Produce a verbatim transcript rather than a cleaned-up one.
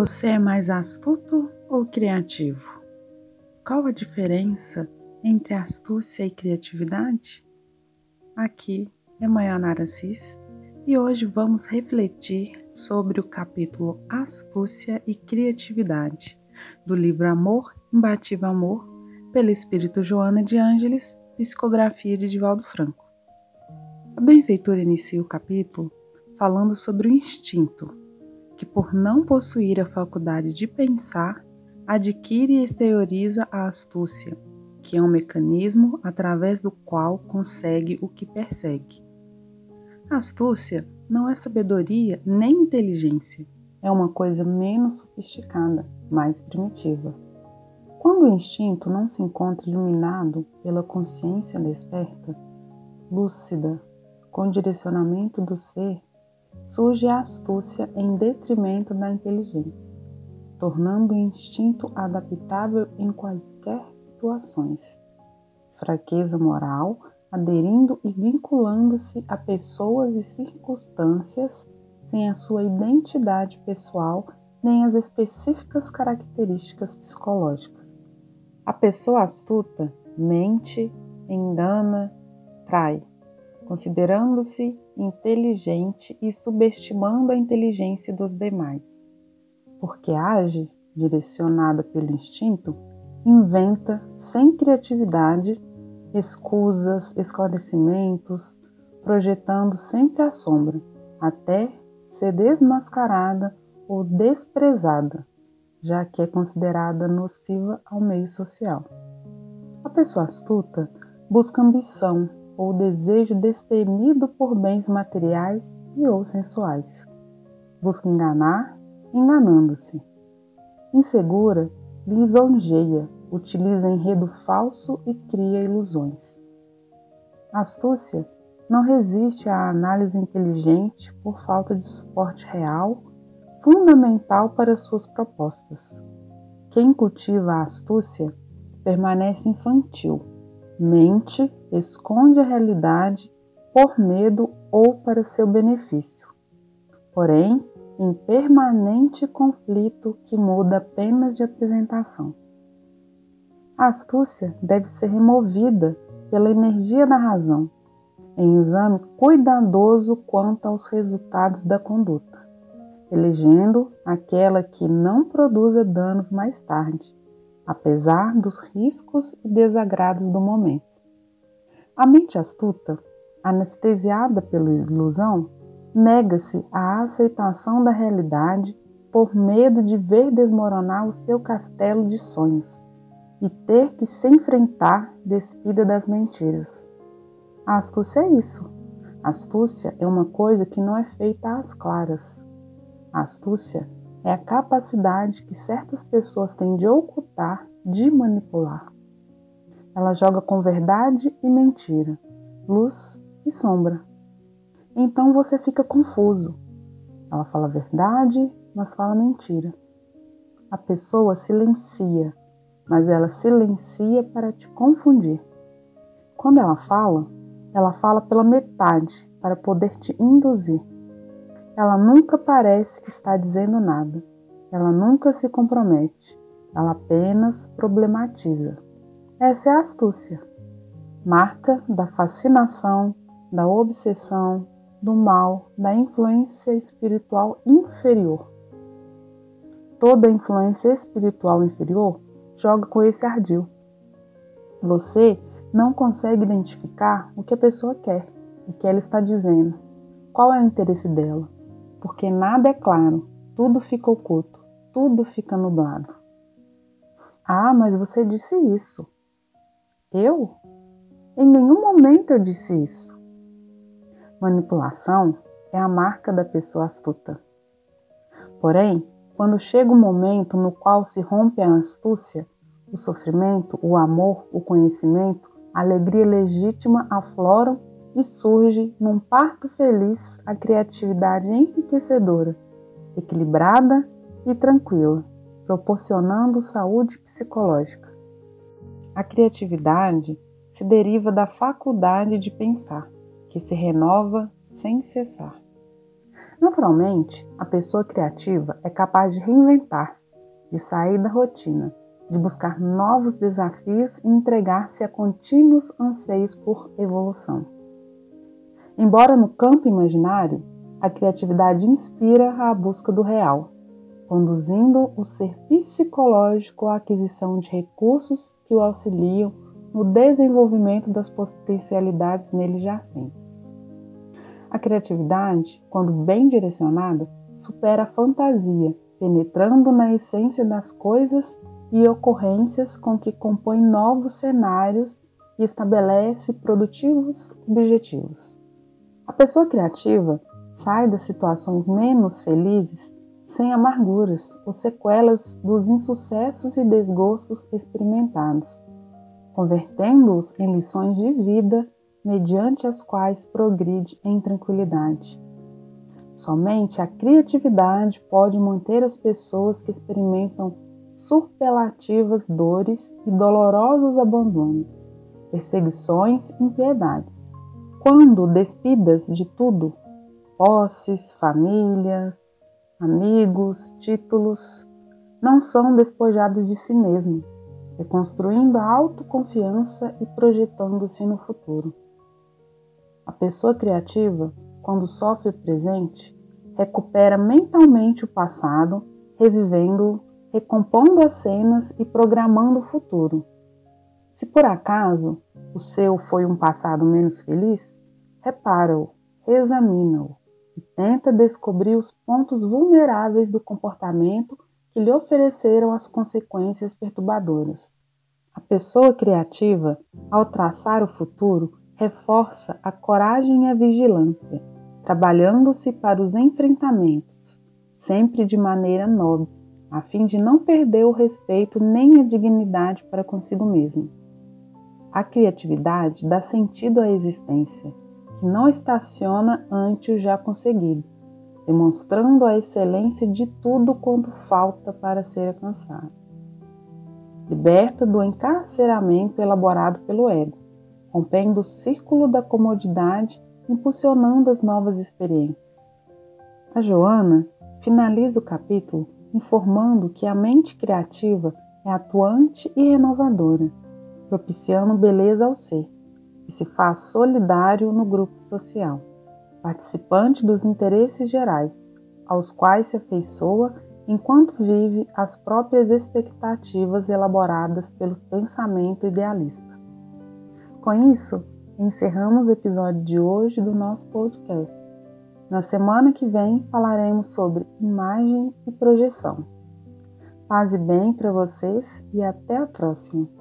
Você é mais astuto ou criativo? Qual a diferença entre astúcia e criatividade? Aqui é Maiana Aracis e hoje vamos refletir sobre o capítulo Astúcia e Criatividade do livro Amor, Imbatível Amor, pelo espírito Joana de Ângeles, psicografia de Divaldo Franco. A benfeitora inicia o capítulo falando sobre o instinto, que por não possuir a faculdade de pensar, adquire e exterioriza a astúcia, que é um mecanismo através do qual consegue o que persegue. A astúcia não é sabedoria nem inteligência, é uma coisa menos sofisticada, mais primitiva. Quando o instinto não se encontra iluminado pela consciência desperta, lúcida, com direcionamento do ser, surge a astúcia em detrimento da inteligência, tornando o instinto adaptável em quaisquer situações. Fraqueza moral, aderindo e vinculando-se a pessoas e circunstâncias sem a sua identidade pessoal nem as específicas características psicológicas. A pessoa astuta mente, engana, trai, considerando-se inteligente e subestimando a inteligência dos demais. Porque age, direcionada pelo instinto, inventa sem criatividade, escusas, esclarecimentos, projetando sempre a sombra, até ser desmascarada ou desprezada, já que é considerada nociva ao meio social. A pessoa astuta busca ambição ou desejo destemido por bens materiais e ou sensuais. Busca enganar, enganando-se. Insegura, lisonjeia, utiliza enredo falso e cria ilusões. A astúcia não resiste à análise inteligente por falta de suporte real, fundamental para suas propostas. Quem cultiva a astúcia permanece infantil, mente, esconde a realidade por medo ou para seu benefício, porém em permanente conflito que muda apenas de apresentação. A astúcia deve ser removida pela energia da razão, em exame cuidadoso quanto aos resultados da conduta, elegendo aquela que não produza danos mais tarde, apesar dos riscos e desagrados do momento. A mente astuta, anestesiada pela ilusão, nega-se à aceitação da realidade por medo de ver desmoronar o seu castelo de sonhos e ter que se enfrentar despida das mentiras. A astúcia é isso. A astúcia é uma coisa que não é feita às claras. A astúcia é a capacidade que certas pessoas têm de ocultar, de manipular. Ela joga com verdade e mentira, luz e sombra. Então você fica confuso. Ela fala verdade, mas fala mentira. A pessoa silencia, mas ela silencia para te confundir. Quando ela fala, ela fala pela metade para poder te induzir. Ela nunca parece que está dizendo nada. Ela nunca se compromete. Ela apenas problematiza. Essa é a astúcia. Marca da fascinação, da obsessão, do mal, da influência espiritual inferior. Toda influência espiritual inferior joga com esse ardil. Você não consegue identificar o que a pessoa quer, o que ela está dizendo, qual é o interesse dela. Porque nada é claro, tudo fica oculto, tudo fica nublado. Ah, mas você disse isso. Eu? Em nenhum momento eu disse isso. Manipulação é a marca da pessoa astuta. Porém, quando chega o momento no qual se rompe a astúcia, o sofrimento, o amor, o conhecimento, a alegria legítima afloram e surge, num parto feliz, a criatividade enriquecedora, equilibrada e tranquila, proporcionando saúde psicológica. A criatividade se deriva da faculdade de pensar, que se renova sem cessar. Naturalmente, a pessoa criativa é capaz de reinventar-se, de sair da rotina, de buscar novos desafios e entregar-se a contínuos anseios por evolução. Embora no campo imaginário, a criatividade inspira a busca do real, conduzindo o ser psicológico à aquisição de recursos que o auxiliam no desenvolvimento das potencialidades nele jacentes. A criatividade, quando bem direcionada, supera a fantasia, penetrando na essência das coisas e ocorrências com que compõe novos cenários e estabelece produtivos objetivos. A pessoa criativa sai das situações menos felizes sem amarguras ou sequelas dos insucessos e desgostos experimentados, convertendo-os em lições de vida mediante as quais progride em tranquilidade. Somente a criatividade pode manter as pessoas que experimentam superlativas dores e dolorosos abandonos, perseguições e impiedades, quando despidas de tudo, posses, famílias, amigos, títulos, não são despojadas de si mesmo, reconstruindo a autoconfiança e projetando-se no futuro. A pessoa criativa, quando sofre o presente, recupera mentalmente o passado, revivendo-o, recompondo as cenas e programando o futuro. Se por acaso o seu foi um passado menos feliz, repara-o, examina-o e tenta descobrir os pontos vulneráveis do comportamento que lhe ofereceram as consequências perturbadoras. A pessoa criativa, ao traçar o futuro, reforça a coragem e a vigilância, trabalhando-se para os enfrentamentos, sempre de maneira nobre, a fim de não perder o respeito nem a dignidade para consigo mesmo. A criatividade dá sentido à existência, que não estaciona ante o já conseguido, demonstrando a excelência de tudo quanto falta para ser alcançado. Liberta do encarceramento elaborado pelo ego, rompendo o círculo da comodidade, impulsionando as novas experiências. A Joana finaliza o capítulo informando que a mente criativa é atuante e renovadora, propiciando beleza ao ser, que se faz solidário no grupo social, participante dos interesses gerais, aos quais se afeiçoa enquanto vive as próprias expectativas elaboradas pelo pensamento idealista. Com isso, encerramos o episódio de hoje do nosso podcast. Na semana que vem falaremos sobre imagem e projeção. Paz e bem para vocês e até a próxima!